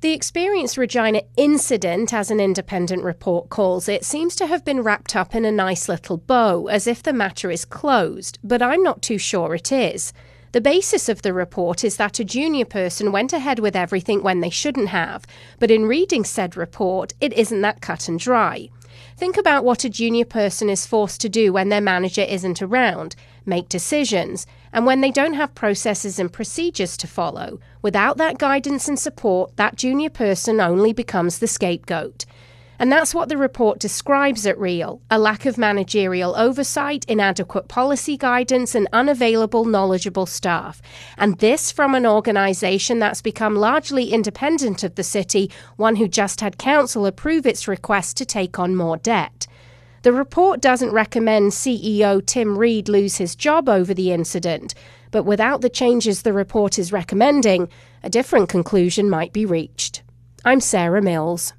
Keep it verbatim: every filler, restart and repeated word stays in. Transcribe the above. The Experience Regina incident, as an independent report calls it, seems to have been wrapped up in a nice little bow, as if the matter is closed, but I'm not too sure it is. The basis of the report is that a junior person went ahead with everything when they shouldn't have, but in reading said report, it isn't that cut and dry. Think about what a junior person is forced to do when their manager isn't around, make decisions, and when they don't have processes and procedures to follow. Without that guidance and support, that junior person only becomes the scapegoat. And that's what the report describes at REAL, a lack of managerial oversight, inadequate policy guidance, and unavailable knowledgeable staff. And this from an organisation that's become largely independent of the city, one who just had council approve its request to take on more debt. The report doesn't recommend C E O Tim Reed lose his job over the incident, but without the changes the report is recommending, a different conclusion might be reached. I'm Sarah Mills.